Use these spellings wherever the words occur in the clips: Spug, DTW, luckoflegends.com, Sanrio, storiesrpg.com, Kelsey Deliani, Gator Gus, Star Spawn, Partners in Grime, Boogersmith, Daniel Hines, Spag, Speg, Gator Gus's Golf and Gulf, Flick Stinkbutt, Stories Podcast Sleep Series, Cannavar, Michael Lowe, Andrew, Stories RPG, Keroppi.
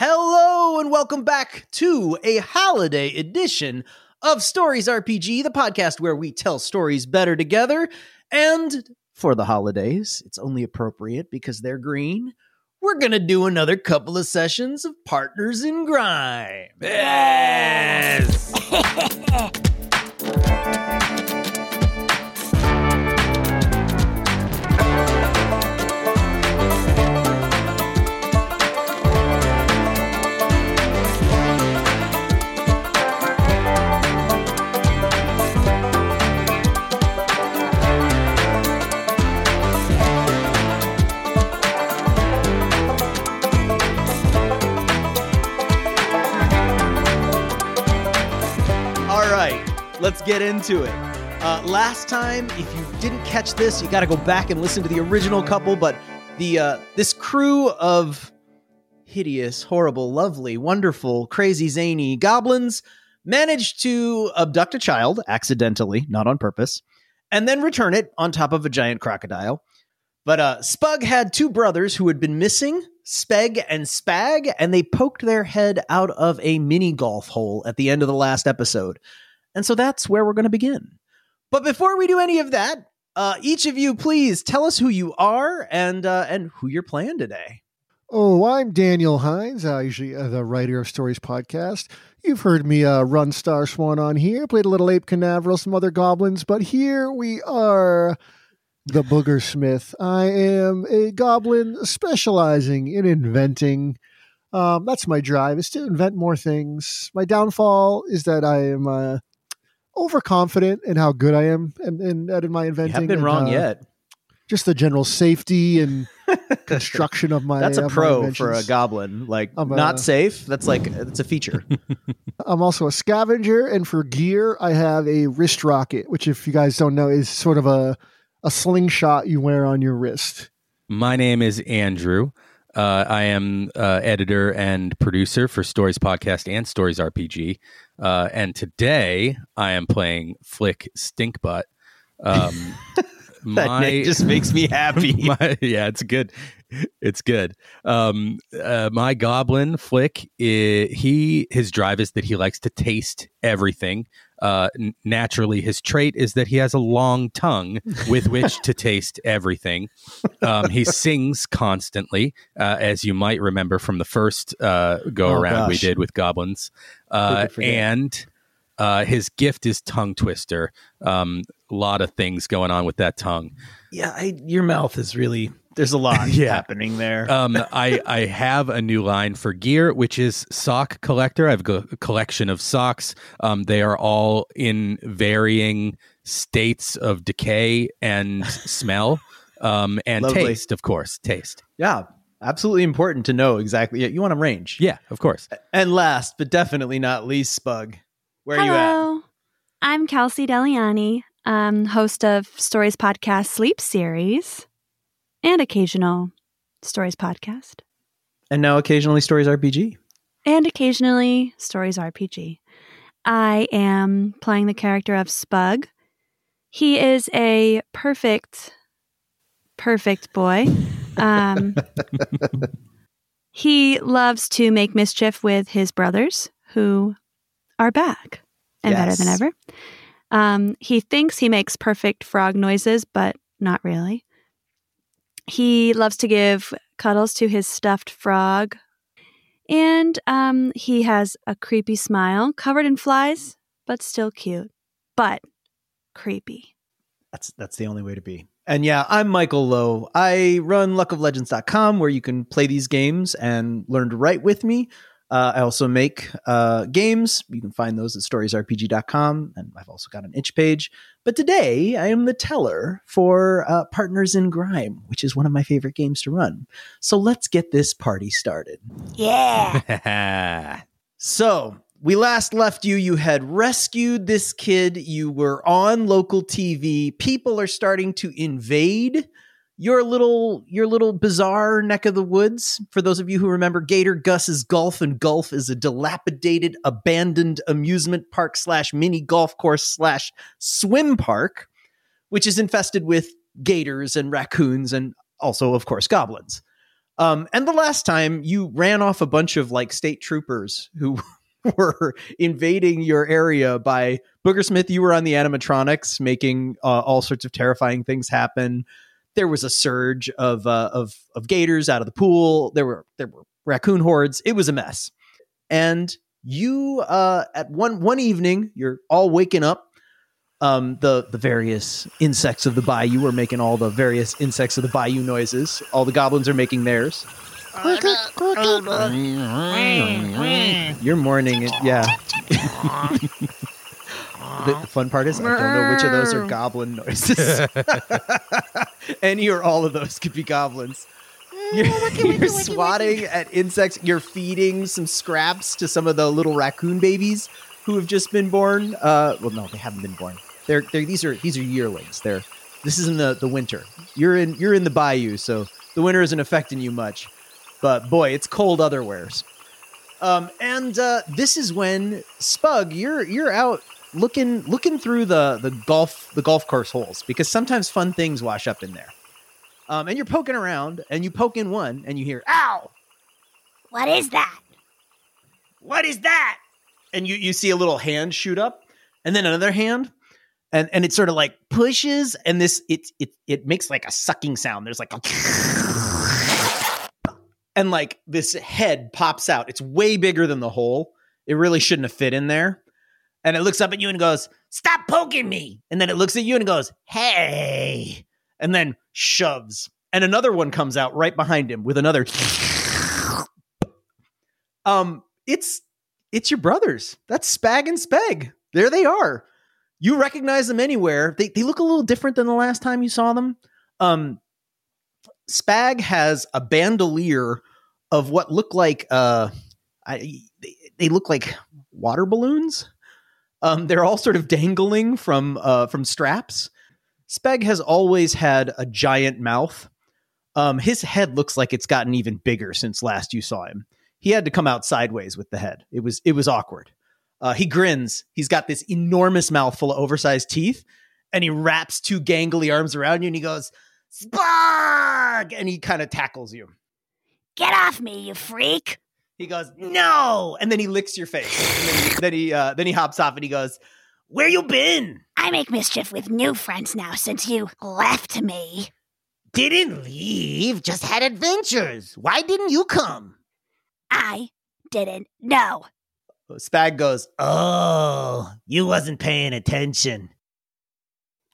Hello and welcome back to a holiday edition of Stories RPG, the podcast where we tell stories better together. And for the holidays, it's only appropriate because they're green. We're going to do another couple of sessions of Partners in Grime. Yes! Let's get into it. Last time, if you didn't catch this, you got to go back and listen to the original couple, but this crew of hideous, horrible, lovely, wonderful, crazy, zany goblins managed to abduct a child accidentally, not on purpose, and then return it on top of a giant crocodile. But Spug had two brothers who had been missing, Speg and Spag, and they poked their head out of a mini golf hole at the end of the last episode. And so that's where we're going to begin. But before we do any of that, each of you, please tell us who you are and who you're playing today. Oh, I'm Daniel Hines, usually the writer of Stories Podcast. You've heard me run Star Spawn on here, played a little ape Cannavar, some other goblins, but here we are, the Boogersmith. I am a goblin specializing in inventing. That's my drive, is to invent more things. My downfall is that I am... overconfident in how good I am and at my inventing. You haven't been wrong yet. Just the general safety and construction of my. That's a pro for a goblin. Like not safe. That's a feature. I'm also a scavenger, and for gear, I have a wrist rocket, which, if you guys don't know, is sort of a slingshot you wear on your wrist. My name is Andrew. I am editor and producer for Stories Podcast and Stories RPG. And today I am playing Flick Stinkbutt. That name just makes me happy. It's good. It's good. My goblin, Flick, his drive is that he likes to taste everything. Naturally, his trait is that he has a long tongue with which to taste everything. He sings constantly, as you might remember from the first go-around we did with goblins. And his gift is tongue twister. A lot of things going on with that tongue. Yeah, your mouth is really... There's a lot happening there. I have a new line for gear, which is sock collector. I have a collection of socks. They are all in varying states of decay and smell and lovely. Taste, of course. Taste. Yeah, absolutely important to know exactly. You want a range. Yeah, of course. And last, but definitely not least, Spug. Where Hello. Are you at? I'm Kelsey Deliani, host of Stories Podcast Sleep Series. And occasional Stories Podcast. And now occasionally Stories RPG. And occasionally Stories RPG. I am playing the character of Spug. He is a perfect boy. He loves to make mischief with his brothers, who are back and better than ever. He thinks he makes perfect frog noises, but not really. He loves to give cuddles to his stuffed frog, and he has a creepy smile, covered in flies, but still cute, but creepy. That's the only way to be. And yeah, I'm Michael Lowe. I run luckoflegends.com, where you can play these games and learn to write with me. I also make games. You can find those at storiesrpg.com, and I've also got an itch page. But today, I am the teller for Partners in Grime, which is one of my favorite games to run. So let's get this party started. Yeah! So, we last left you. You had rescued this kid. You were on local TV. People are starting to invade your little bizarre neck of the woods. For those of you who remember, Gator Gus's Golf and Gulf is a dilapidated, abandoned amusement park / mini golf course / swim park, which is infested with gators and raccoons and also, of course, goblins. And the last time you ran off a bunch of like state troopers who were invading your area by Boogersmith. You were on the animatronics making all sorts of terrifying things happen. There was a surge of gators out of the pool. There were raccoon hordes. It was a mess. And you at one evening, you're all waking up. The various insects of the bayou are making all the various insects of the bayou noises. All the goblins are making theirs. You're mourning it, yeah. The fun part is I don't know which of those are goblin noises. Any or all of those could be goblins. You're swatting at insects. You're feeding some scraps to some of the little raccoon babies who have just been born. Well, no, they haven't been born. These are yearlings. This isn't the winter. You're in the bayou, so the winter isn't affecting you much. But boy, it's cold otherwheres. And this is when Spug, you're out looking through the golf course holes, because sometimes fun things wash up in there. And you're poking around, and you poke in one, and you hear, "Ow! What is that? What is that?" And you see a little hand shoot up, and then another hand, and it sort of like pushes, and this it makes like a sucking sound. There's like a, and like this head pops out. It's way bigger than the hole. It really shouldn't have fit in there. And it looks up at you and goes, "Stop poking me!" And then it looks at you and goes, "Hey!" And then shoves. And another one comes out right behind him with another. It's your brothers. That's Spag and Speg. There they are. You recognize them anywhere. They look a little different than the last time you saw them. Spag has a bandolier of what look like they look like water balloons. They're all sort of dangling from straps. Speg has always had a giant mouth. His head looks like it's gotten even bigger since last you saw him. He had to come out sideways with the head. It was awkward. He grins. He's got this enormous mouth full of oversized teeth, and he wraps two gangly arms around you, and he goes, "Spug!" And he kind of tackles you. "Get off me, you freak!" He goes, "No!" And then he licks your face. And then he hops off, and he goes, "Where you been?" "I make mischief with new friends now since you left me." "Didn't leave, just had adventures. Why didn't you come?" "I didn't know." Spag goes, "Oh, you wasn't paying attention."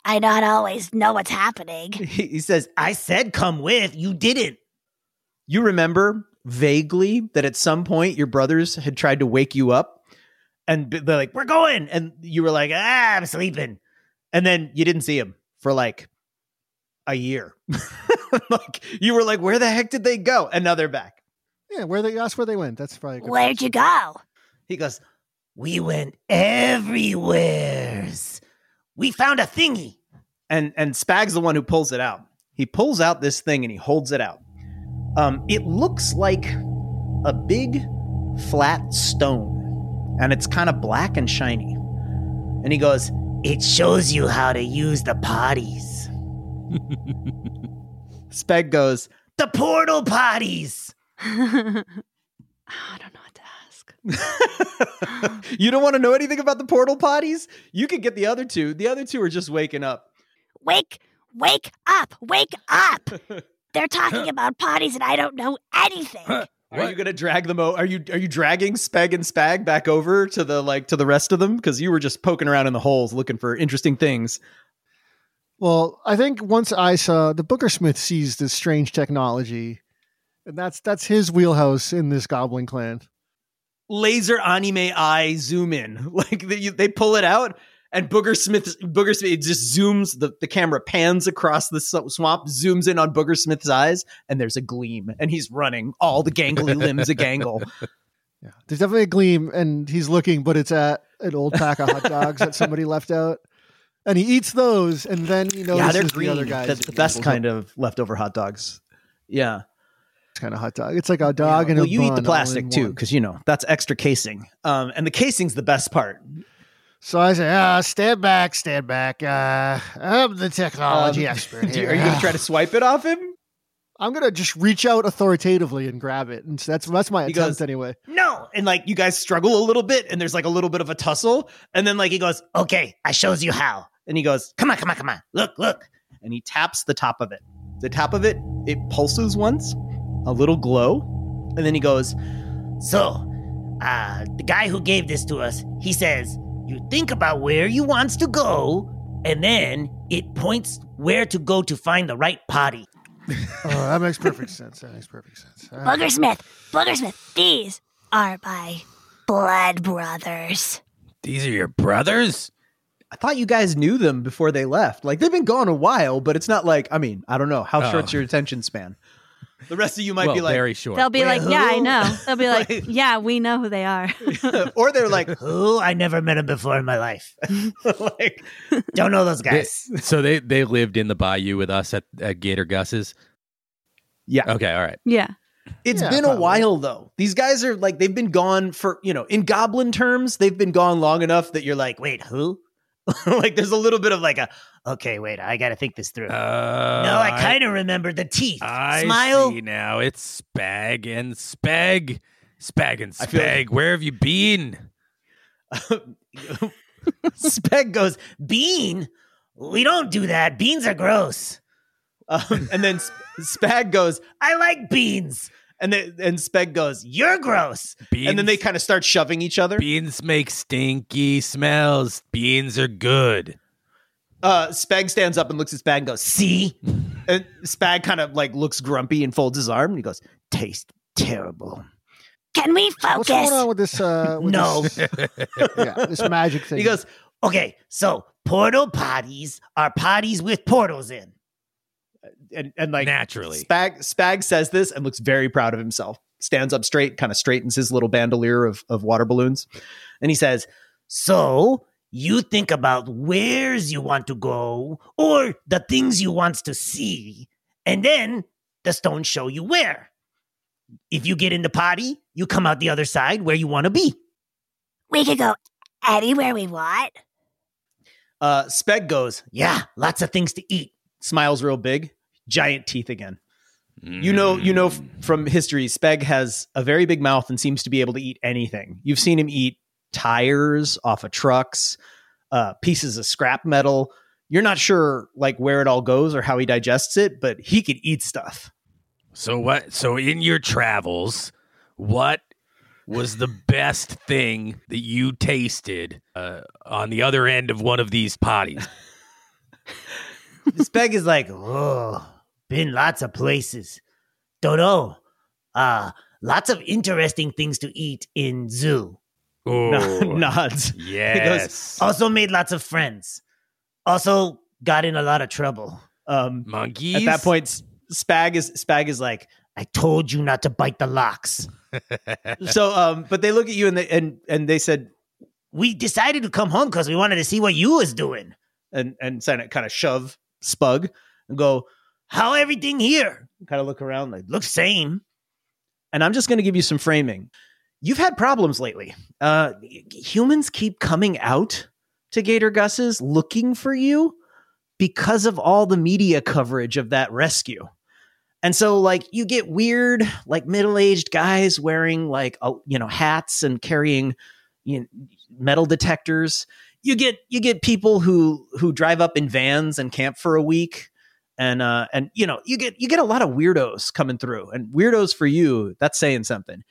"I don't always know what's happening." He says, "I said come with, you didn't." You remember vaguely that at some point your brothers had tried to wake you up, and they're like, "We're going." And you were like, "I'm sleeping." And then you didn't see him for like a year. Like you were like, "Where the heck did they go?" And now they're back. Yeah, that's where they went. That's probably a good Where'd question. You go? He goes, "We went everywheres. We found a thingy." And Spag's the one who pulls it out. He pulls out this thing and he holds it out. It looks like a big flat stone, and it's kind of black and shiny. And he goes, "It shows you how to use the potties." Spag goes, "The portal potties." I don't know what to ask. You don't want to know anything about the portal potties? You could get the other two. The other two are just waking up. Wake up, wake up. They're talking about potties and I don't know anything. Are you going to drag them? Are you dragging Speg and Spag back over to the rest of them? Because you were just poking around in the holes looking for interesting things. Well, I think once I saw the Boogersmith sees this strange technology. And that's his wheelhouse in this goblin clan. Laser anime eye zoom in. Like they pull it out and Boogersmith it just zooms, the camera pans across the swamp, zooms in on Boogersmith's eyes, and there's a gleam. And he's running, all the gangly limbs a gangle. Yeah, there's definitely a gleam, and he's looking, but it's at an old pack of hot dogs that somebody left out. And he eats those, and then he notices they're green. The other guys. That's the best kind of leftover hot dogs. Yeah. Kind of hot dog. It's like a dog and a bun. Well, you eat the plastic too, because that's extra casing. And the casing's the best part. So I say, stand back. I'm the technology expert here. Are you going to try to swipe it off him? I'm going to just reach out authoritatively and grab it. And so that's my attempt anyway. No. And like, you guys struggle a little bit and there's like a little bit of a tussle. And then like, he goes, okay, I shows you how. And he goes, come on. Look. And he taps the top of it. The top of it, it pulses once, a little glow. And then he goes, so the guy who gave this to us, he says, you think about where you wants to go. And then it points where to go to find the right potty. Oh, that makes perfect sense. Buggersmith, these are my blood brothers. These are your brothers? I thought you guys knew them before they left. Like, they've been gone a while, but it's not like, I mean, I don't know. How short's your attention span? The rest of you might be like... very short. They'll be like, who? Yeah, I know. They'll be like, yeah, we know who they are. Or they're like, who? I never met them before in my life. Like, don't know those guys. So they lived in the bayou with us at Gator Gus's? Yeah. Okay, all right. Yeah. It's been probably a while, though. These guys are like, they've been gone for, you know, in goblin terms, they've been gone long enough that you're like, wait, who? Like, there's a little bit of like a, okay, wait, I got to think this through. No, I kind of remember the teeth. I see now. It's Spag and Spag. Like, where have you been? Spag goes, bean? We don't do that. Beans are gross. And then Spag goes, I like beans. And Speg goes, you're gross. Beans, and then they kind of start shoving each other. Beans make stinky smells. Beans are good. Speg stands up and looks at Spag and goes, see? And Spag kind of like looks grumpy and folds his arm. And he goes, taste terrible. Can we focus? What's going on with this? This magic thing. He goes, okay, so portal potties are potties with portals in. And like naturally, Spag says this and looks very proud of himself. Stands up straight, kind of straightens his little bandolier of water balloons, and he says, "So you think about where's you want to go or the things you wants to see, and then the stones show you where. If you get in the potty, you come out the other side where you want to be. We can go anywhere we want." Spag goes, "Yeah, lots of things to eat." Smiles real big, giant teeth again. You know from history, Speg has a very big mouth and seems to be able to eat anything. You've seen him eat tires off of trucks, pieces of scrap metal. You're not sure like where it all goes or how he digests it, but he could eat stuff. So in your travels, what was the best thing that you tasted on the other end of one of these potties? Speg is like, oh, been lots of places. Don't know. Lots of interesting things to eat in zoo. Oh, nods. Yes. He goes, also made lots of friends. Also got in a lot of trouble. Monkeys? At that point, Spag is like, I told you not to bite the locks. But they look at you and they said, we decided to come home because we wanted to see what you was doing. And Senate kind of shove Spug and go, how everything here? Kind of look around like, looks same. And I'm just going to give you some framing. You've had problems lately. Humans keep coming out to Gator Gus's looking for you because of all the media coverage of that rescue. And so like you get weird, like middle-aged guys wearing like, hats and carrying metal detectors. You get people who drive up in vans and camp for a week, and you get a lot of weirdos coming through, and weirdos for you, that's saying something.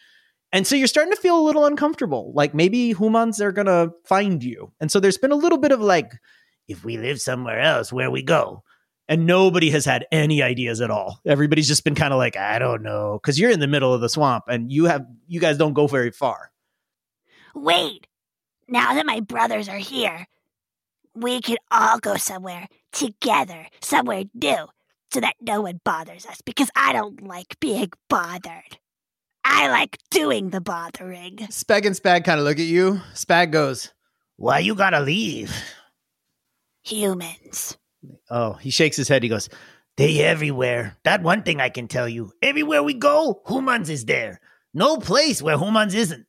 And so you're starting to feel a little uncomfortable, like maybe humans are gonna find you. And so there's been a little bit of like, if we live somewhere else, where we go, and nobody has had any ideas at all. Everybody's just been kind of like, I don't know, because you're in the middle of the swamp and you guys don't go very far. Wait. Now that my brothers are here, we can all go somewhere together, somewhere new, so that no one bothers us, because I don't like being bothered. I like doing the bothering. Speg and Spag kind of look at you. Spag goes, why you gotta leave? Humans. Oh, he shakes his head. He goes, they everywhere. That one thing I can tell you. Everywhere we go, humans is there. No place where humans isn't.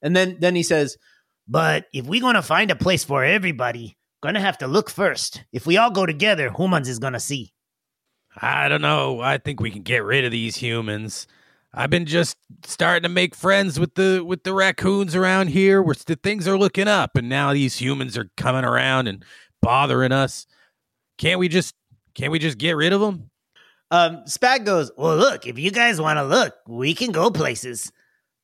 And then he says, but if we're going to find a place for everybody, going to have to look first. If we all go together, humans is going to see. I don't know. I think we can get rid of these humans. I've been just starting to make friends with the raccoons around here. Things are looking up, and now these humans are coming around and bothering us. Can't we just get rid of them? Spag goes, well, look, if you guys want to look, we can go places.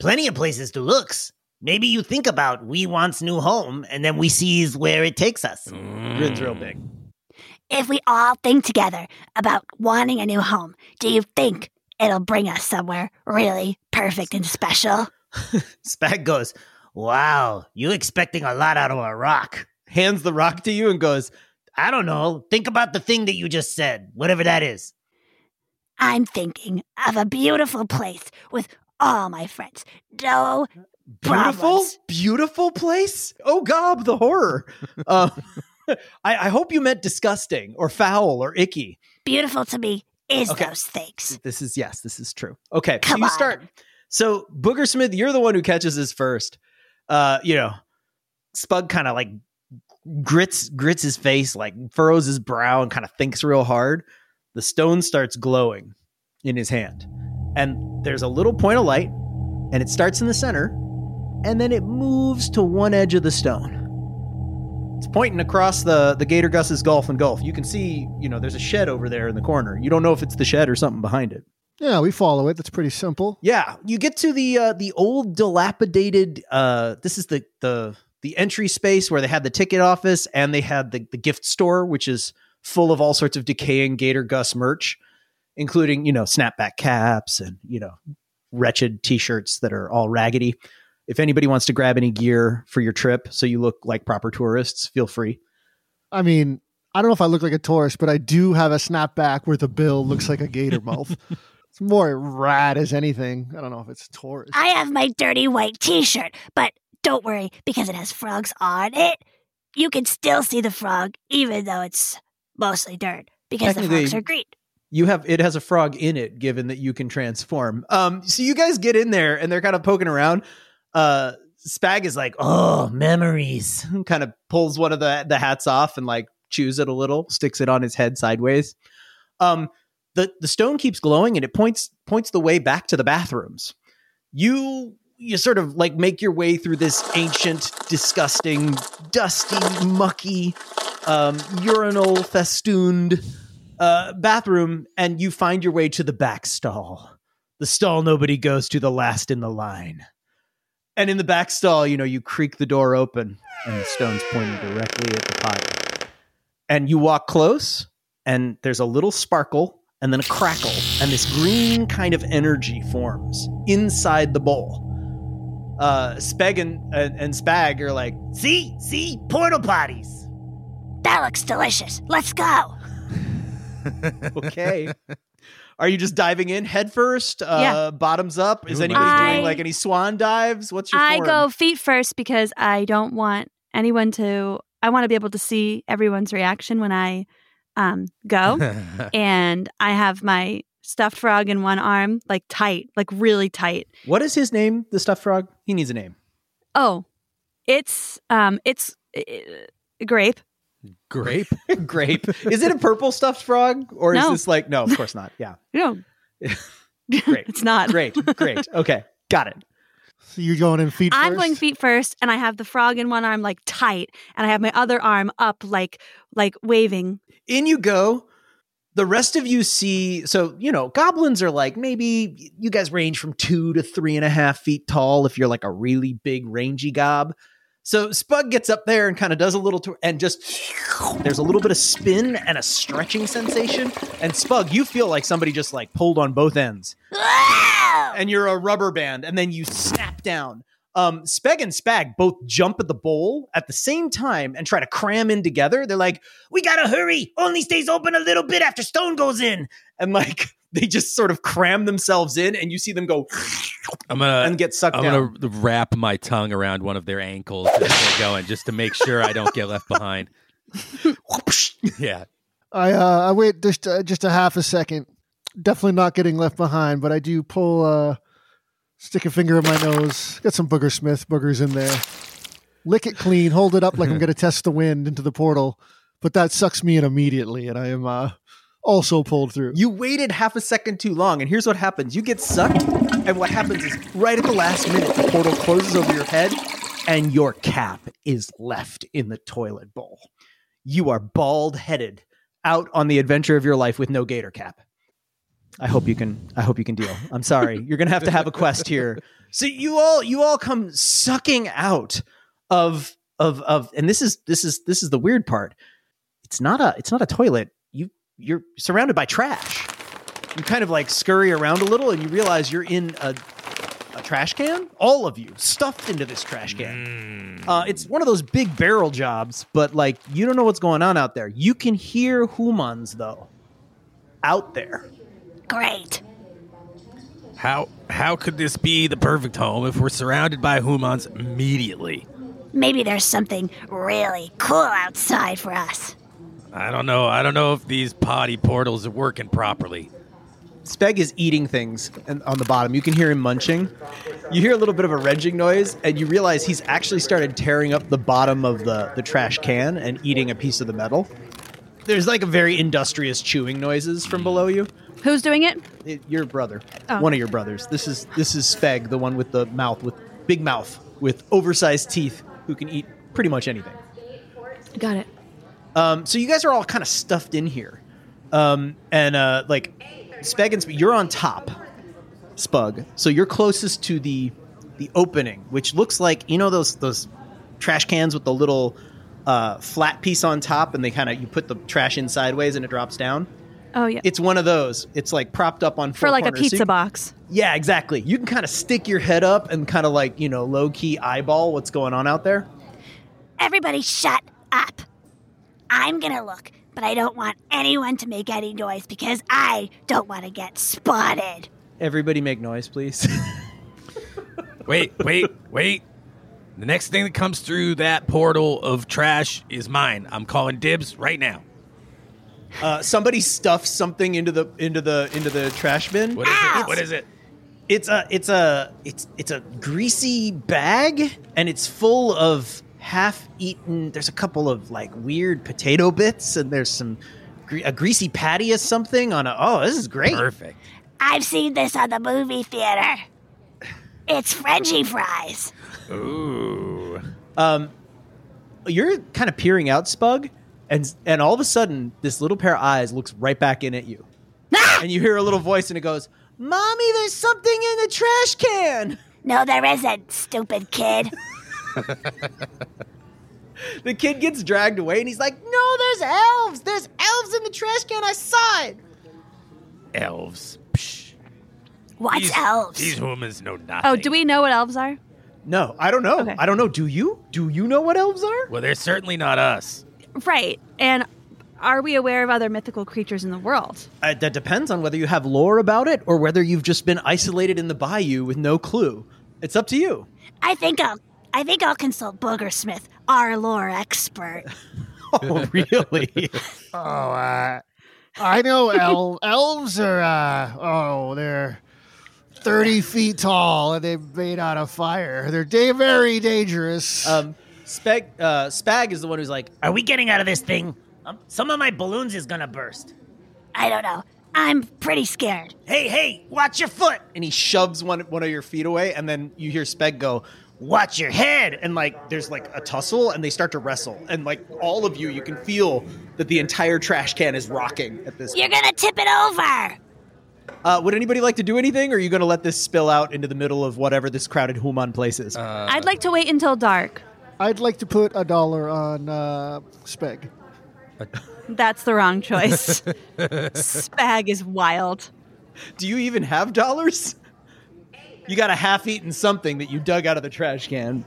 Plenty of places to looks. Maybe you think about We Want's new home, and then we sees where it takes us. Grin's real big. If we all think together about wanting a new home, do you think it'll bring us somewhere really perfect and special? Spag goes, wow, you expecting a lot out of a rock. Hands the rock to you and goes, I don't know. Think about the thing that you just said, whatever that is. I'm thinking of a beautiful place with all my friends. No Beautiful? Problems. Beautiful place? Oh, God, the horror. I hope you meant disgusting or foul or icky. Beautiful to me is okay. Those things. This is true. Okay, come on. You start. So, Booger Smith, you're the one who catches this first. Spug kind of like grits his face, like furrows his brow and kind of thinks real hard. The stone starts glowing in his hand. And there's a little point of light, and it starts in the center, and then it moves to one edge of the stone. It's pointing across the Gator Gus's Golf and Gulf. You can see, there's a shed over there in the corner. You don't know if it's the shed or something behind it. Yeah, we follow it. That's pretty simple. Yeah. You get to the old dilapidated, this is the entry space where they had the ticket office and they had the gift store, which is full of all sorts of decaying Gator Gus merch, including, snapback caps and, wretched t-shirts that are all raggedy. If anybody wants to grab any gear for your trip so you look like proper tourists, feel free. I mean, I don't know if I look like a tourist, but I do have a snapback where the bill looks like a gator mouth. It's more rad as anything. I don't know if it's tourist. I have my dirty white t-shirt, but don't worry, because it has frogs on it, you can still see the frog, even though it's mostly dirt, because the frogs are green. It has a frog in it, given that you can transform. So you guys get in there, and they're kind of poking around. Spag is like, oh, memories. Kind of pulls one of the hats off and like chews it a little, sticks it on his head sideways. The stone keeps glowing, and it points the way back to the bathrooms. You sort of like make your way through this ancient, disgusting, dusty, mucky, urinal festooned bathroom, and you find your way to the back stall. The stall nobody goes to, the last in the line. And in the back stall, you creak the door open and the stone's pointing directly at the pile. And you walk close and there's a little sparkle and then a crackle and this green kind of energy forms inside the bowl. Speg and Spag are like, see, portal potties. That looks delicious. Let's go. Okay. Are you just diving in head first? Yeah. Bottoms up? Is anybody doing like any swan dives? What's your form? I go feet first because I don't want anyone to... I want to be able to see everyone's reaction when I go. And I have my stuffed frog in one arm, like tight, like really tight. What is his name, the stuffed frog? He needs a name. Oh, it's Grape. Grape? Grape. Is it a purple stuffed frog? Or no. Is this like... No, of course not. Yeah. No. Great. It's not. Great. Okay. Got it. So you're going in feet first? I'm going feet first, and I have the frog in one arm like tight, and I have my other arm up like waving. In you go. The rest of you see... So, goblins are like maybe... You guys range from 2 to 3.5 feet tall if you're like a really big rangy gob. So Spug gets up there and kind of does a little tour and just there's a little bit of spin and a stretching sensation. And Spug, you feel like somebody just like pulled on both ends. And you're a rubber band and then you snap down. Speg and Spag both jump at the bowl at the same time and try to cram in together. They're like, we got to hurry. Only stays open a little bit after stone goes in. And like they just sort of cram themselves in and you see them go and get sucked down. I'm going to wrap my tongue around one of their ankles as they're going just to make sure I don't get left behind. Yeah. I wait just a half a second. Definitely not getting left behind, but I do pull, stick a finger in my nose. Got some Booger Smith boogers in there. Lick it clean. Hold it up like I'm going to test the wind into the portal. But that sucks me in immediately and I am also pulled through. You waited half a second too long, and here's what happens. You get sucked, and what happens is right at the last minute, the portal closes over your head, and your cap is left in the toilet bowl. You are bald-headed out on the adventure of your life with no gator cap. I hope you can deal. I'm sorry. You're going to have a quest here. So you all come sucking out of and this is the weird part. It's not a toilet. You're surrounded by trash. You kind of like scurry around a little and you realize you're in a trash can. All of you stuffed into this trash can. It's one of those big barrel jobs, but like you don't know what's going on out there. You can hear humans though out there. Great. How could this be the perfect home if we're surrounded by humans immediately? Maybe there's something really cool outside for us. I don't know if these potty portals are working properly. Speg is eating things on the bottom. You can hear him munching. You hear a little bit of a wrenching noise, and you realize he's actually started tearing up the bottom of the trash can and eating a piece of the metal. There's like a very industrious chewing noises from below you. Who's doing it? Your brother. Oh. One of your brothers. This is Speg, the one with the mouth, with big mouth, with oversized teeth, who can eat pretty much anything. Got it. So you guys are all kind of stuffed in here. And Speg and Spug, you're on top, Spug. So you're closest to the opening, which looks like, you know, those trash cans with the little flat piece on top, and they kind of, you put the trash in sideways and it drops down. Oh, yeah. It's one of those. It's like propped up on four corners. For like corners. A pizza box. Yeah, exactly. You can kind of stick your head up and kind of like, you know, low-key eyeball what's going on out there. Everybody shut up. I'm going to look, but I don't want anyone to make any noise because I don't want to get spotted. Everybody make noise, please. Wait. The next thing that comes through that portal of trash is mine. I'm calling dibs right now. Somebody stuffs something into the trash bin. What is it? It's a greasy bag, and it's full of half-eaten. There's a couple of like weird potato bits, and there's some a greasy patty of something on a. Oh, this is great! Perfect. I've seen this on the movie theater. It's Frenchie fries. Ooh. You're kind of peering out, Spug. And all of a sudden, this little pair of eyes looks right back in at you. Ah! And you hear a little voice, and it goes, Mommy, there's something in the trash can. No, there isn't, stupid kid. The kid gets dragged away, and he's like, no, there's elves. There's elves in the trash can. I saw it. Elves. Psh. What's elves? These humans know nothing. Oh, do we know what elves are? No, I don't know. Okay. I don't know. Do you? Do you know what elves are? Well, they're certainly not us. Right. And are we aware of other mythical creatures in the world? That depends on whether you have lore about it or whether you've just been isolated in the bayou with no clue. It's up to you. I think I'll consult Boogersmith, our lore expert. Oh, really? I know elves are, they're 30 feet tall and they're made out of fire. They're very dangerous. Spag is the one who's like, are we getting out of this thing? Some of my balloons is going to burst. I don't know. I'm pretty scared. Hey, watch your foot. And he shoves one of your feet away, and then you hear Spag go, watch your head. And, like, there's, like, a tussle, and they start to wrestle. And, like, all of you can feel that the entire trash can is rocking at this point. You're going to tip it over. Would anybody like to do anything, or are you going to let this spill out into the middle of whatever this crowded Human place is? I'd like to wait until dark. I'd like to put $1 on Spag. That's the wrong choice. Spag is wild. Do you even have dollars? You got a half-eaten something that you dug out of the trash can.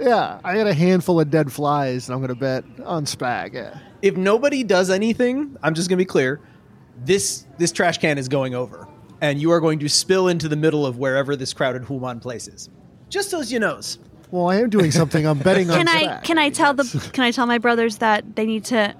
Yeah, I got a handful of dead flies, and I'm going to bet on Spag. Yeah. If nobody does anything, I'm just going to be clear, this trash can is going over, and you are going to spill into the middle of wherever this crowded Human place is. Just so you knows. Well, I am doing something. I'm betting on Spag. Can I tell my brothers that they need to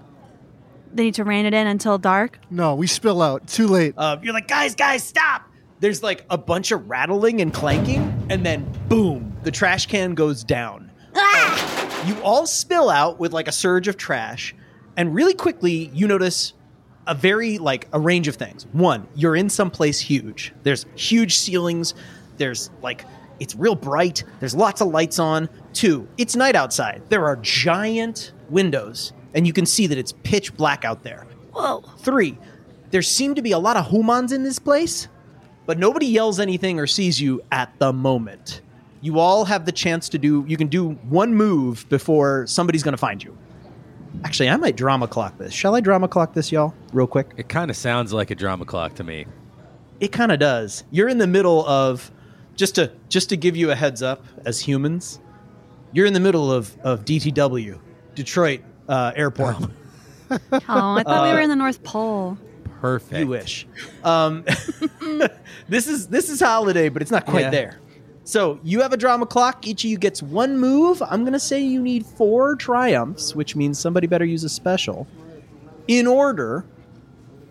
rein it in until dark? No, we spill out too late. You're like, guys, stop! There's like a bunch of rattling and clanking, and then boom, the trash can goes down. Ah! You all spill out with like a surge of trash, and really quickly you notice a very, like, a range of things. One, you're in someplace huge. There's huge ceilings. There's, like, it's real bright. There's lots of lights on. Two, it's night outside. There are giant windows, and you can see that it's pitch black out there. Whoa. Three, there seem to be a lot of humans in this place, but nobody yells anything or sees you at the moment. You all have the chance to do, you can do one move before somebody's going to find you. Actually, I might drama clock this. Shall I drama clock this, y'all, real quick? It kind of sounds like a drama clock to me. It kind of does. You're in the middle of, just to give you a heads up as humans, you're in the middle of DTW, Detroit Airport. Oh, I thought we were in the North Pole. Perfect. You wish. This is holiday, but it's not quite there. So you have a drama clock. Each of you gets one move. I'm going to say you need 4 triumphs, which means somebody better use a special, in order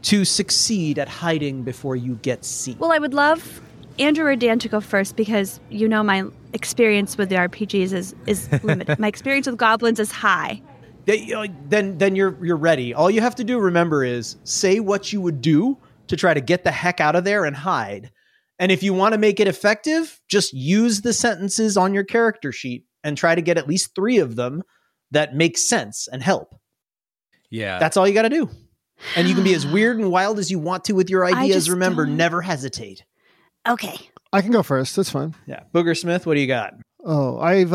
to succeed at hiding before you get seen. Well, I would love Andrew or Dan to go first because you know my experience with the RPGs is limited. My experience with goblins is high. Then you're ready. All you have to do, remember, is say what you would do to try to get the heck out of there and hide. And if you want to make it effective, just use the sentences on your character sheet and try to get at least 3 of them that make sense and help. Yeah. That's all you got to do. And you can be as weird and wild as you want to with your ideas. Remember, never hesitate. Okay. I can go first. That's fine. Yeah. Booger Smith, what do you got? Oh, I've...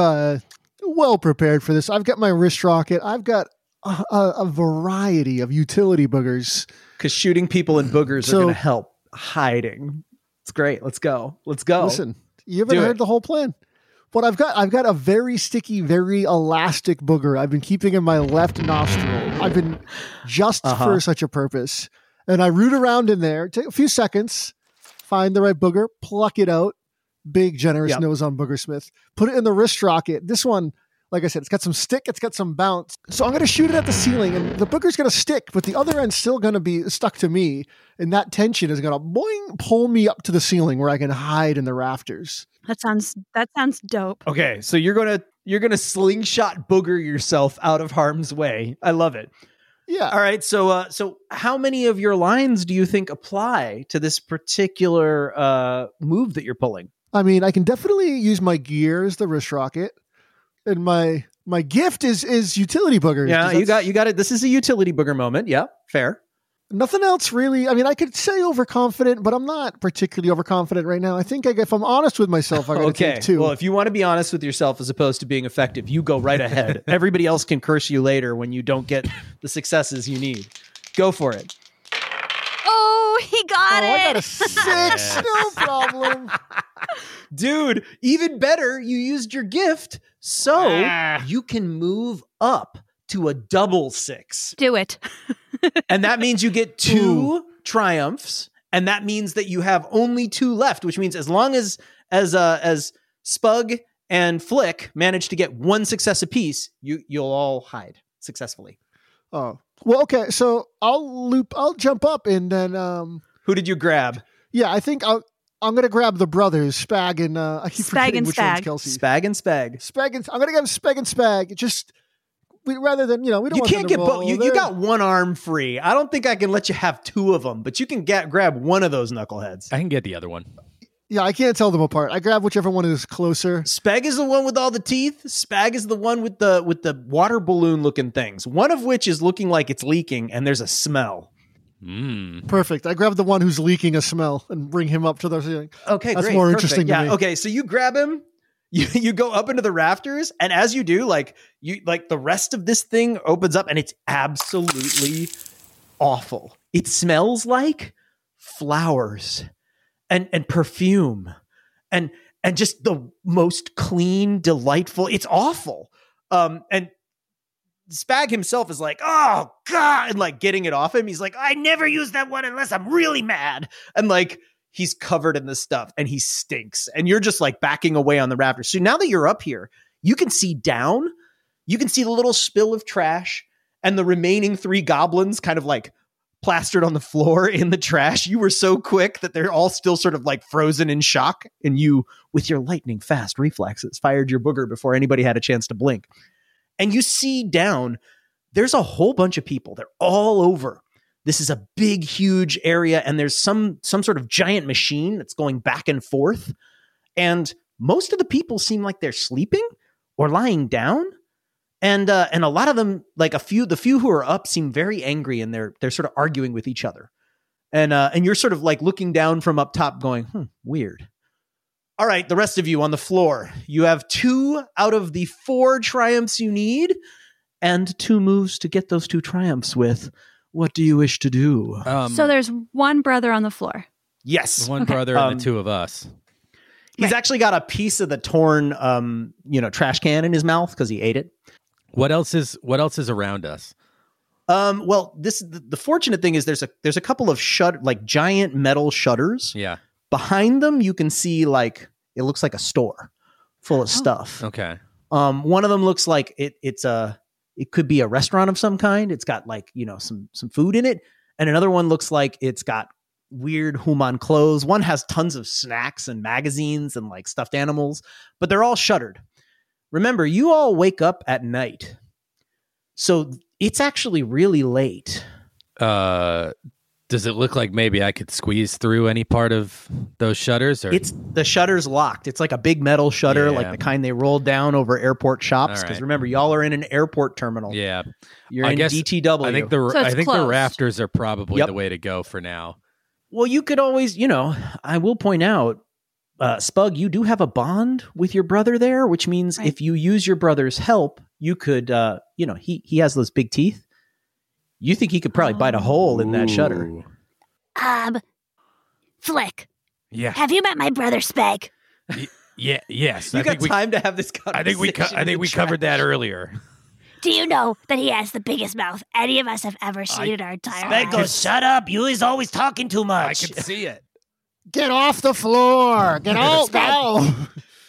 well prepared for this. I've got my wrist rocket. I've got a variety of utility boogers. Because shooting people in boogers are going to help hiding. It's great. Let's go. Listen, you haven't heard the whole plan. What I've got a very sticky, very elastic booger I've been keeping in my left nostril. I've been just for such a purpose. And I root around in there, take a few seconds, find the right booger, pluck it out. Big, generous nose on Booger Smith. Put it in the wrist rocket. This one, like I said, it's got some stick. It's got some bounce. So I'm going to shoot it at the ceiling, and the booger's going to stick, but the other end's still going to be stuck to me, and that tension is going to boing pull me up to the ceiling where I can hide in the rafters. That sounds dope. Okay, so you're gonna slingshot booger yourself out of harm's way. I love it. Yeah. All right. So how many of your lines do you think apply to this particular move that you're pulling? I mean, I can definitely use my gear as the wrist rocket, and my gift is utility boogers. Yeah, you got it. This is a utility booger moment. Yeah, fair. Nothing else really. I mean, I could say overconfident, but I'm not particularly overconfident right now. I think if I'm honest with myself, I'm going to take 2. Well, if you want to be honest with yourself as opposed to being effective, you go right ahead. Everybody else can curse you later when you don't get the successes you need. Go for it. He got it. I got a 6. No problem. Dude, even better, you used your gift, so you can move up to a double 6. Do it. And that means you get 2 triumphs, and that means that you have only 2 left, which means as long as Spug and Flick manage to get 1 success apiece, you'll all hide successfully. Oh. Well, okay, so I'll jump up and then... Who did you grab? Yeah, I think I'm going to grab the brothers, Spag and... I keep forgetting which one's Kelsey. Spag and Spag. I'm going to grab Spag and Spag. You can't get both. You got one arm free. I don't think I can let you have 2 of them, but you can grab one of those knuckleheads. I can get the other one. Yeah, I can't tell them apart. I grab whichever one is closer. Spag is the one with all the teeth. Spag is the one with the water balloon looking things. One of which is looking like it's leaking, and there's a smell. Mm. Perfect. I grab the one who's leaking a smell and bring him up to the ceiling. Okay, that's great. That's more interesting to me. Okay, so you grab him. You go up into the rafters, and as you do, the rest of this thing opens up, and it's absolutely awful. It smells like flowers. And perfume and just the most clean, delightful. It's awful. And Spag himself is like, oh God, and like getting it off him. He's like, I never use that one unless I'm really mad. And like, he's covered in this stuff and he stinks. And you're just like backing away on the rafters. So now that you're up here, you can see down, you can see the little spill of trash and the remaining 3 goblins kind of like plastered on the floor in the trash. You were so quick that they're all still sort of like frozen in shock. And you, with your lightning fast reflexes, fired your booger before anybody had a chance to blink. And you see down, there's a whole bunch of people. They're all over. This is a big, huge area, and there's some sort of giant machine that's going back and forth. And most of the people seem like they're sleeping or lying down. And a lot of them, like the few who are up seem very angry, and they're sort of arguing with each other. And you're sort of like looking down from up top going, weird. All right, the rest of you on the floor, you have 2 out of the 4 triumphs you need and 2 moves to get those 2 triumphs with. What do you wish to do? So there's one brother on the floor. Yes. One brother and the 2 of us. He's actually got a piece of the torn, trash can in his mouth because he ate it. What else is around us? The fortunate thing is there's a couple of giant metal shutters. Yeah. Behind them, you can see it looks like a store full of stuff. Okay. One of them looks like it could be a restaurant of some kind. It's got some food in it, and another one looks like it's got weird Human clothes. One has tons of snacks and magazines and stuffed animals, but they're all shuttered. Remember, you all wake up at night, so it's actually really late. Does it look like maybe I could squeeze through any part of those shutters? Or? The shutter's locked. It's like a big metal shutter, like the kind they roll down over airport shops. Because remember, y'all are in an airport terminal. Yeah. You're in DTW. I think the rafters are probably the way to go for now. Well, you could always, I will point out, Spug, you do have a bond with your brother there, which means if you use your brother's help, you could, he has those big teeth. You think he could probably bite a hole in that shutter. Flick. Yeah. Have you met my brother, Speg? Yeah. Yes. You got time to have this conversation. I think we covered that earlier. Do you know that he has the biggest mouth any of us have ever seen in our entire lives? Speg, shut up. You is always talking too much. I can see it. Get off the floor. Get off.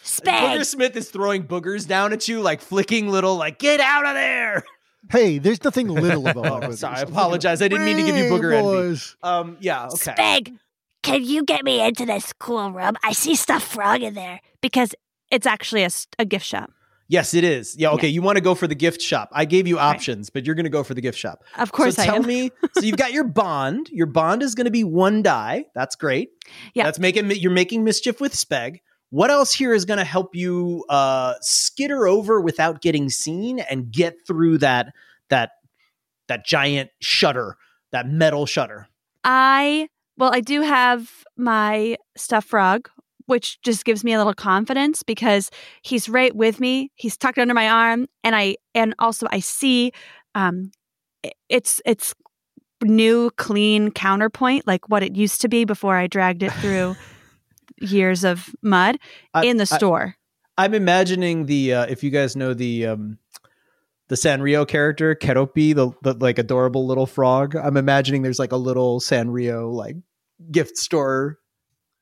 Speg. Booger Smith is throwing boogers down at you, flicking little, get out of there. Hey, there's nothing little about it. Sorry, I apologize. I didn't mean to give you booger boys. Envy. Yeah, okay. Speg, can you get me into this cool room? I see stuff wrong in there. Because it's actually a gift shop. Yes, it is. Yeah, okay, you want to go for the gift shop. I gave you options, but you're going to go for the gift shop. Of course I am. So tell me, so you've got your bond. Your bond is going to be 1 die. That's great. Yeah. You're making mischief with Speg. What else here is going to help you skitter over without getting seen and get through that giant shutter, that metal shutter? I do have my stuffed frog, which just gives me a little confidence because he's right with me. He's tucked under my arm, and also I see it's new, clean counterpoint, like what it used to be before I dragged it through. Years of mud in the store. I'm imagining the if you guys know the Sanrio character Keroppi, the adorable little frog. I'm imagining there's a little Sanrio gift store.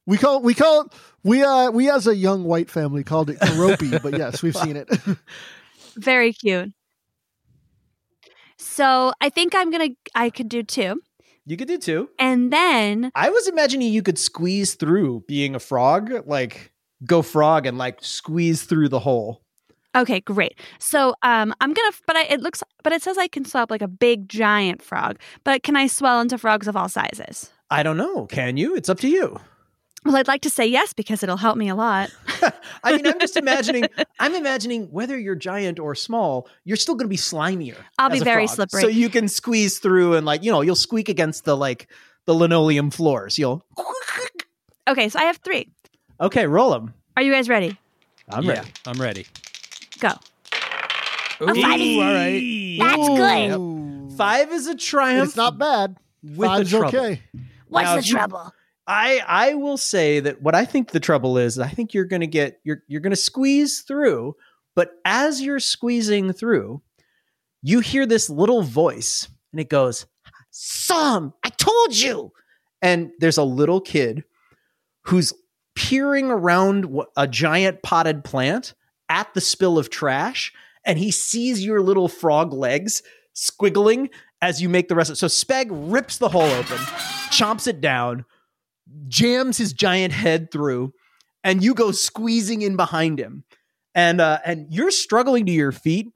We as a young white family called it Keroppi, but yes, we've seen it. Very cute. So I think I could do 2. You could do 2. And then I was imagining you could squeeze through being a frog, go frog and squeeze through the hole. Okay, great. So it says I can swell up like a big giant frog, but can I swell into frogs of all sizes? I don't know. Can you? It's up to you. Well, I'd like to say yes, because it'll help me a lot. I mean, I'm just imagining, whether you're giant or small, you're still going to be slimier. I'll be very slippery. So you can squeeze through and you'll squeak against the linoleum floors. You'll. Okay. So I have 3. Okay. Roll them. Are you guys ready? I'm ready. I'm ready. Go. Ooh, all right. That's good. Yep. 5 is a triumph. It's not bad. 5's okay. What's the trouble? I will say that what I think the trouble is, I think you're going to squeeze through, but as you're squeezing through, you hear this little voice and it goes, "Some, I told you." And there's a little kid who's peering around a giant potted plant at the spill of trash. And he sees your little frog legs squiggling as you make the rest of it. So Speg rips the hole open, chomps it down, jams his giant head through, and you go squeezing in behind him. And you're struggling to your feet.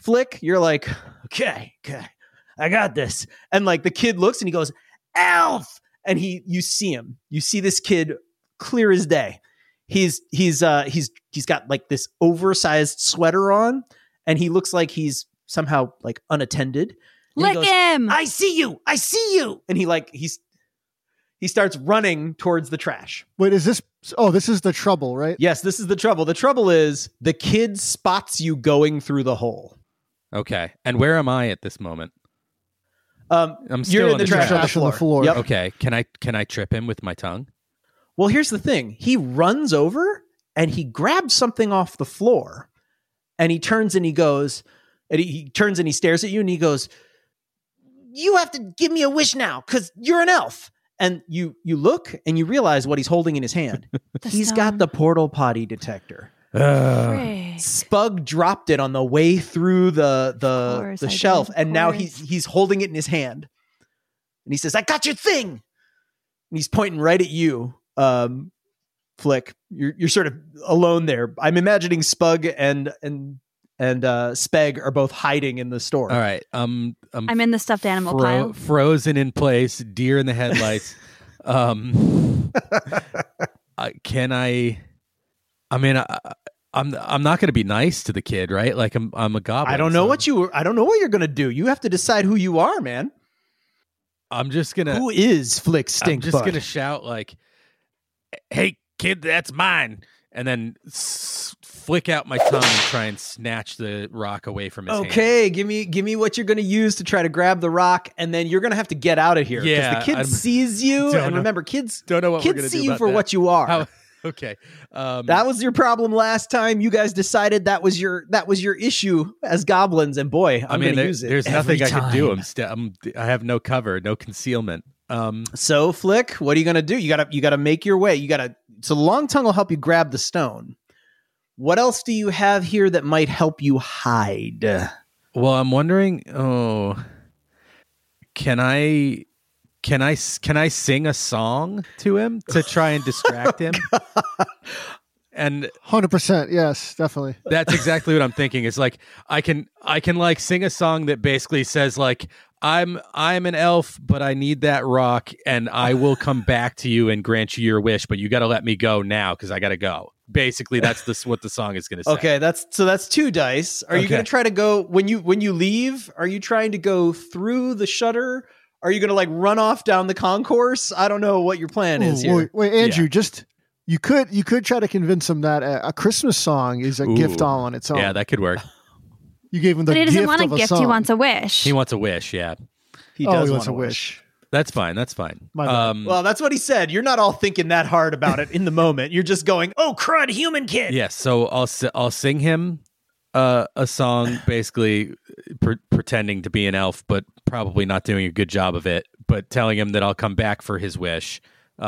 Flick, you're okay. I got this. And like the kid looks and he goes, Alf. And you see this kid clear as day. He's got like this oversized sweater on and he looks like he's somehow like unattended. And he goes, him. I see you. And he starts running towards the trash. Wait, this is the trouble, right? Yes, this is the trouble. The trouble is the kid spots you going through the hole. Okay. And where am I at this moment? I'm still in the trash on the floor. Yep. Okay. Can I trip him with my tongue? Well, here's the thing. He runs over and he grabs something off the floor and he turns and he goes, and he turns and he stares at you and he goes, you have to give me a wish now because you're an elf. And you look and you realize what he's holding in his hand. He's got the portal potty detector. Spug dropped it on the way through the shelf, and now he's holding it in his hand. And he says, "I got your thing." And he's pointing right at you, Flick. You're sort of alone there. I'm imagining Spug and Speg are both hiding in the store. All right, I'm in the stuffed animal pile, frozen in place, deer in the headlights. Can I? I mean, I'm not going to be nice to the kid, right? Like I'm a goblin. I don't know what you're going to do. You have to decide who you are, man. I'm just gonna. Who is Flick Stinkbutt? I'm just gonna shout like, "Hey, kid, that's mine!" And then flick out my tongue and try and snatch the rock away from his hand. Okay, give me what you're going to use to try to grab the rock, and then you're going to have to get out of here. Yeah, because the kid sees you, and remember, kids don't know what we're going to do. Kids see you for that. What you are. Okay, that was your problem last time. You guys decided that was your issue as goblins, and boy, I'm going to use it. There's nothing time. I can do. I have no cover, no concealment. So Flick, what are you going to do? You got to make your way. So long tongue will help you grab the stone. What else do you have here that might help you hide? Well, I'm wondering. Oh, can I sing a song to him to try and distract him? And 100%, yes, definitely. That's exactly what I'm thinking. It's like I can like sing a song that basically says like I'm an elf, but I need that rock, and I will come back to you and grant you your wish, but you got to let me go now because I got to go. Basically, that's what the song is going to say. Okay, that's two dice. Are you going to try to go when you leave? Are you trying to go through the shutter? Are you going to like run off down the concourse? I don't know what your plan is here. Wait, Andrew, you could try to convince him that a Christmas song is a gift all on its own. Yeah, that could work. You gave him the gift of a song. But he doesn't want a gift. He wants a wish. He wants a wish. Yeah, he wants a wish. That's fine. Well, that's what he said. You're not all thinking that hard about it in the moment. You're just going, "Oh crud, human kid." Yes. Yeah, so I'll sing him a song, basically pretending to be an elf, but probably not doing a good job of it. But telling him that I'll come back for his wish.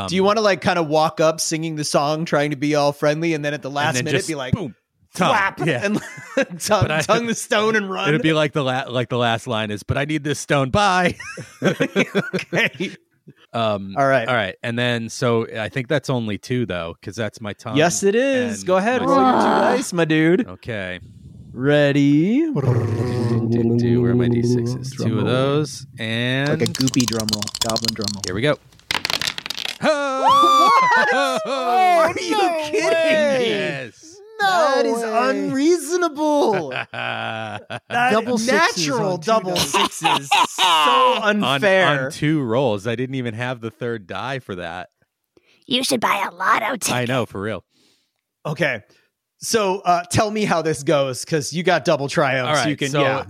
Do you want to like kind of walk up singing the song, trying to be all friendly, and then at the last minute just, be like, boom, flap, and tongue the stone and run? It'd be like the last line is, "But I need this stone." Bye. Okay. All right. And then so I think that's only two though, because that's my tongue. Yes, it is. Go ahead, roll your two dice, my dude. Okay. Ready? Where are my d6s? Two of those and like a goopy drum roll, goblin drum roll. Here we go. Oh, are you kidding me? Yes. That is unreasonable. Double sixes, natural double sixes. So unfair. On two rolls. I didn't even have the third die for that. You should buy a lotto ticket. I know, for real. Okay. So tell me how this goes, because you got double triumphs. All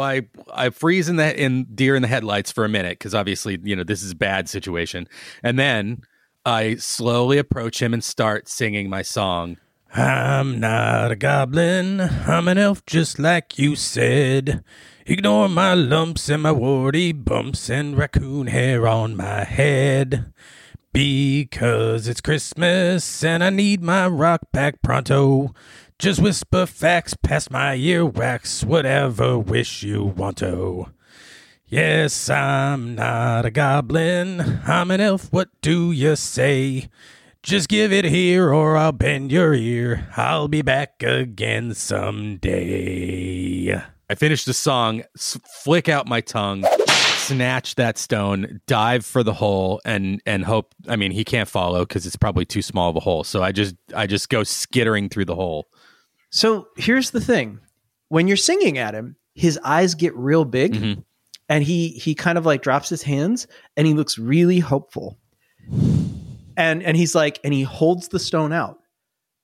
right, I freeze in deer in the headlights for a minute, because obviously, you know, this is a bad situation. And then I slowly approach him and start singing my song. I'm not a goblin. I'm an elf, just like you said. Ignore my lumps and my warty bumps and raccoon hair on my head. Because it's Christmas and I need my rock back pronto. Just whisper facts past my earwax, whatever wish you want to. Yes, I'm not a goblin. I'm an elf, what do you say? Just give it here or I'll bend your ear. I'll be back again someday. I finish the song, flick out my tongue, snatch that stone, dive for the hole, and hope. I mean, he can't follow because it's probably too small of a hole. So I just go skittering through the hole. So here's the thing: when you're singing at him, his eyes get real big, mm-hmm. and he kind of like drops his hands, and he looks really hopeful. And he's like, and he holds the stone out,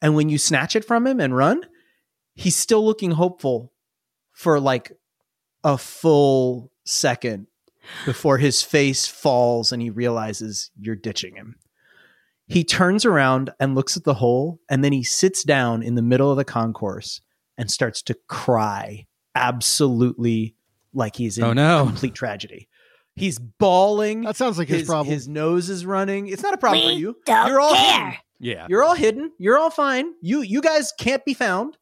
and when you snatch it from him and run, he's still looking hopeful for like a full second before his face falls and he realizes you're ditching him. He turns around and looks at the hole, and then he sits down in the middle of the concourse and starts to cry absolutely like he's in complete tragedy. He's bawling. That sounds like his problem. His nose is running. It's not a problem for you. You're all hidden. Yeah. You're all hidden. You're all fine. You guys can't be found.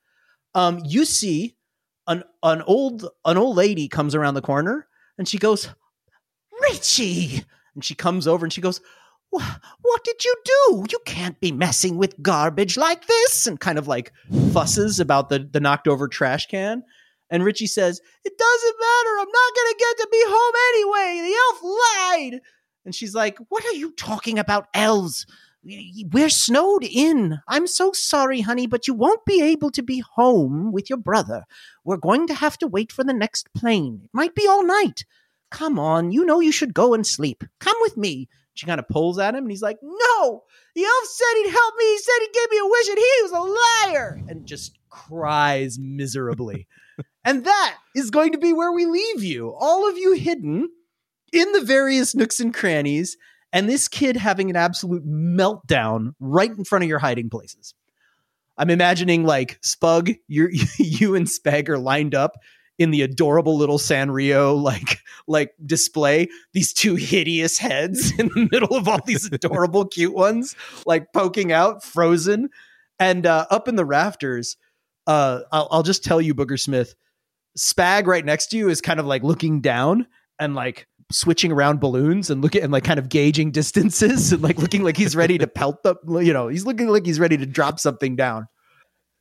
You see an old lady comes around the corner, and she goes, "Richie!" And she comes over and she goes, "What did you do? You can't be messing with garbage like this," and kind of like fusses about the knocked over trash can. And Richie says, "It doesn't matter. I'm not going to get to be home anyway. The elf lied." And she's like, "What are you talking about, elves? We're snowed in. I'm so sorry, honey, but you won't be able to be home with your brother. We're going to have to wait for the next plane. It might be all night. Come on, you know you should go and sleep. Come with me." She kind of pulls at him, and he's like, "No, the elf said he'd help me. He said he gave me a wish, and he was a liar," and just cries miserably. And that is going to be where we leave you. All of you hidden in the various nooks and crannies, and this kid having an absolute meltdown right in front of your hiding places. I'm imagining like Spug, you and Speg are lined up in the adorable little Sanrio like display. These two hideous heads in the middle of all these adorable cute ones, like poking out, frozen, and up in the rafters. I'll just tell you, Booger Smith, Spag right next to you is kind of like looking down and like switching around balloons and looking and like kind of gauging distances and like looking like he's ready to pelt up. You know, he's looking like he's ready to drop something down.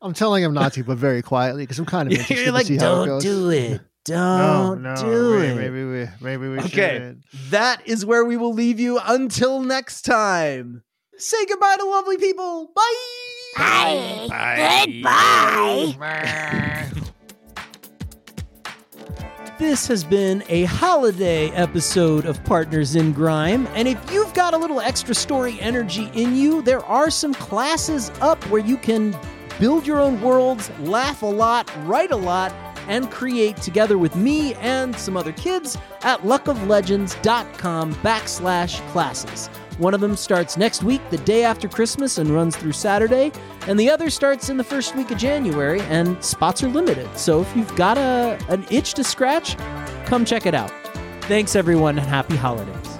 I'm telling him not to, but very quietly, because I'm kind of interested to see how it goes. Don't do it. Don't do it. Maybe we should. That is where we will leave you until next time. Say goodbye to lovely people. Bye. Bye. Bye. Goodbye. Bye. This has been a holiday episode of Partners in Grime, and if you've got a little extra story energy in you, there are some classes up where you can build your own worlds, laugh a lot, write a lot, and create together with me and some other kids at luckoflegends.com/classes. One of them starts next week, the day after Christmas, and runs through Saturday. And the other starts in the first week of January, and spots are limited. So if you've got an itch to scratch, come check it out. Thanks, everyone, and happy holidays.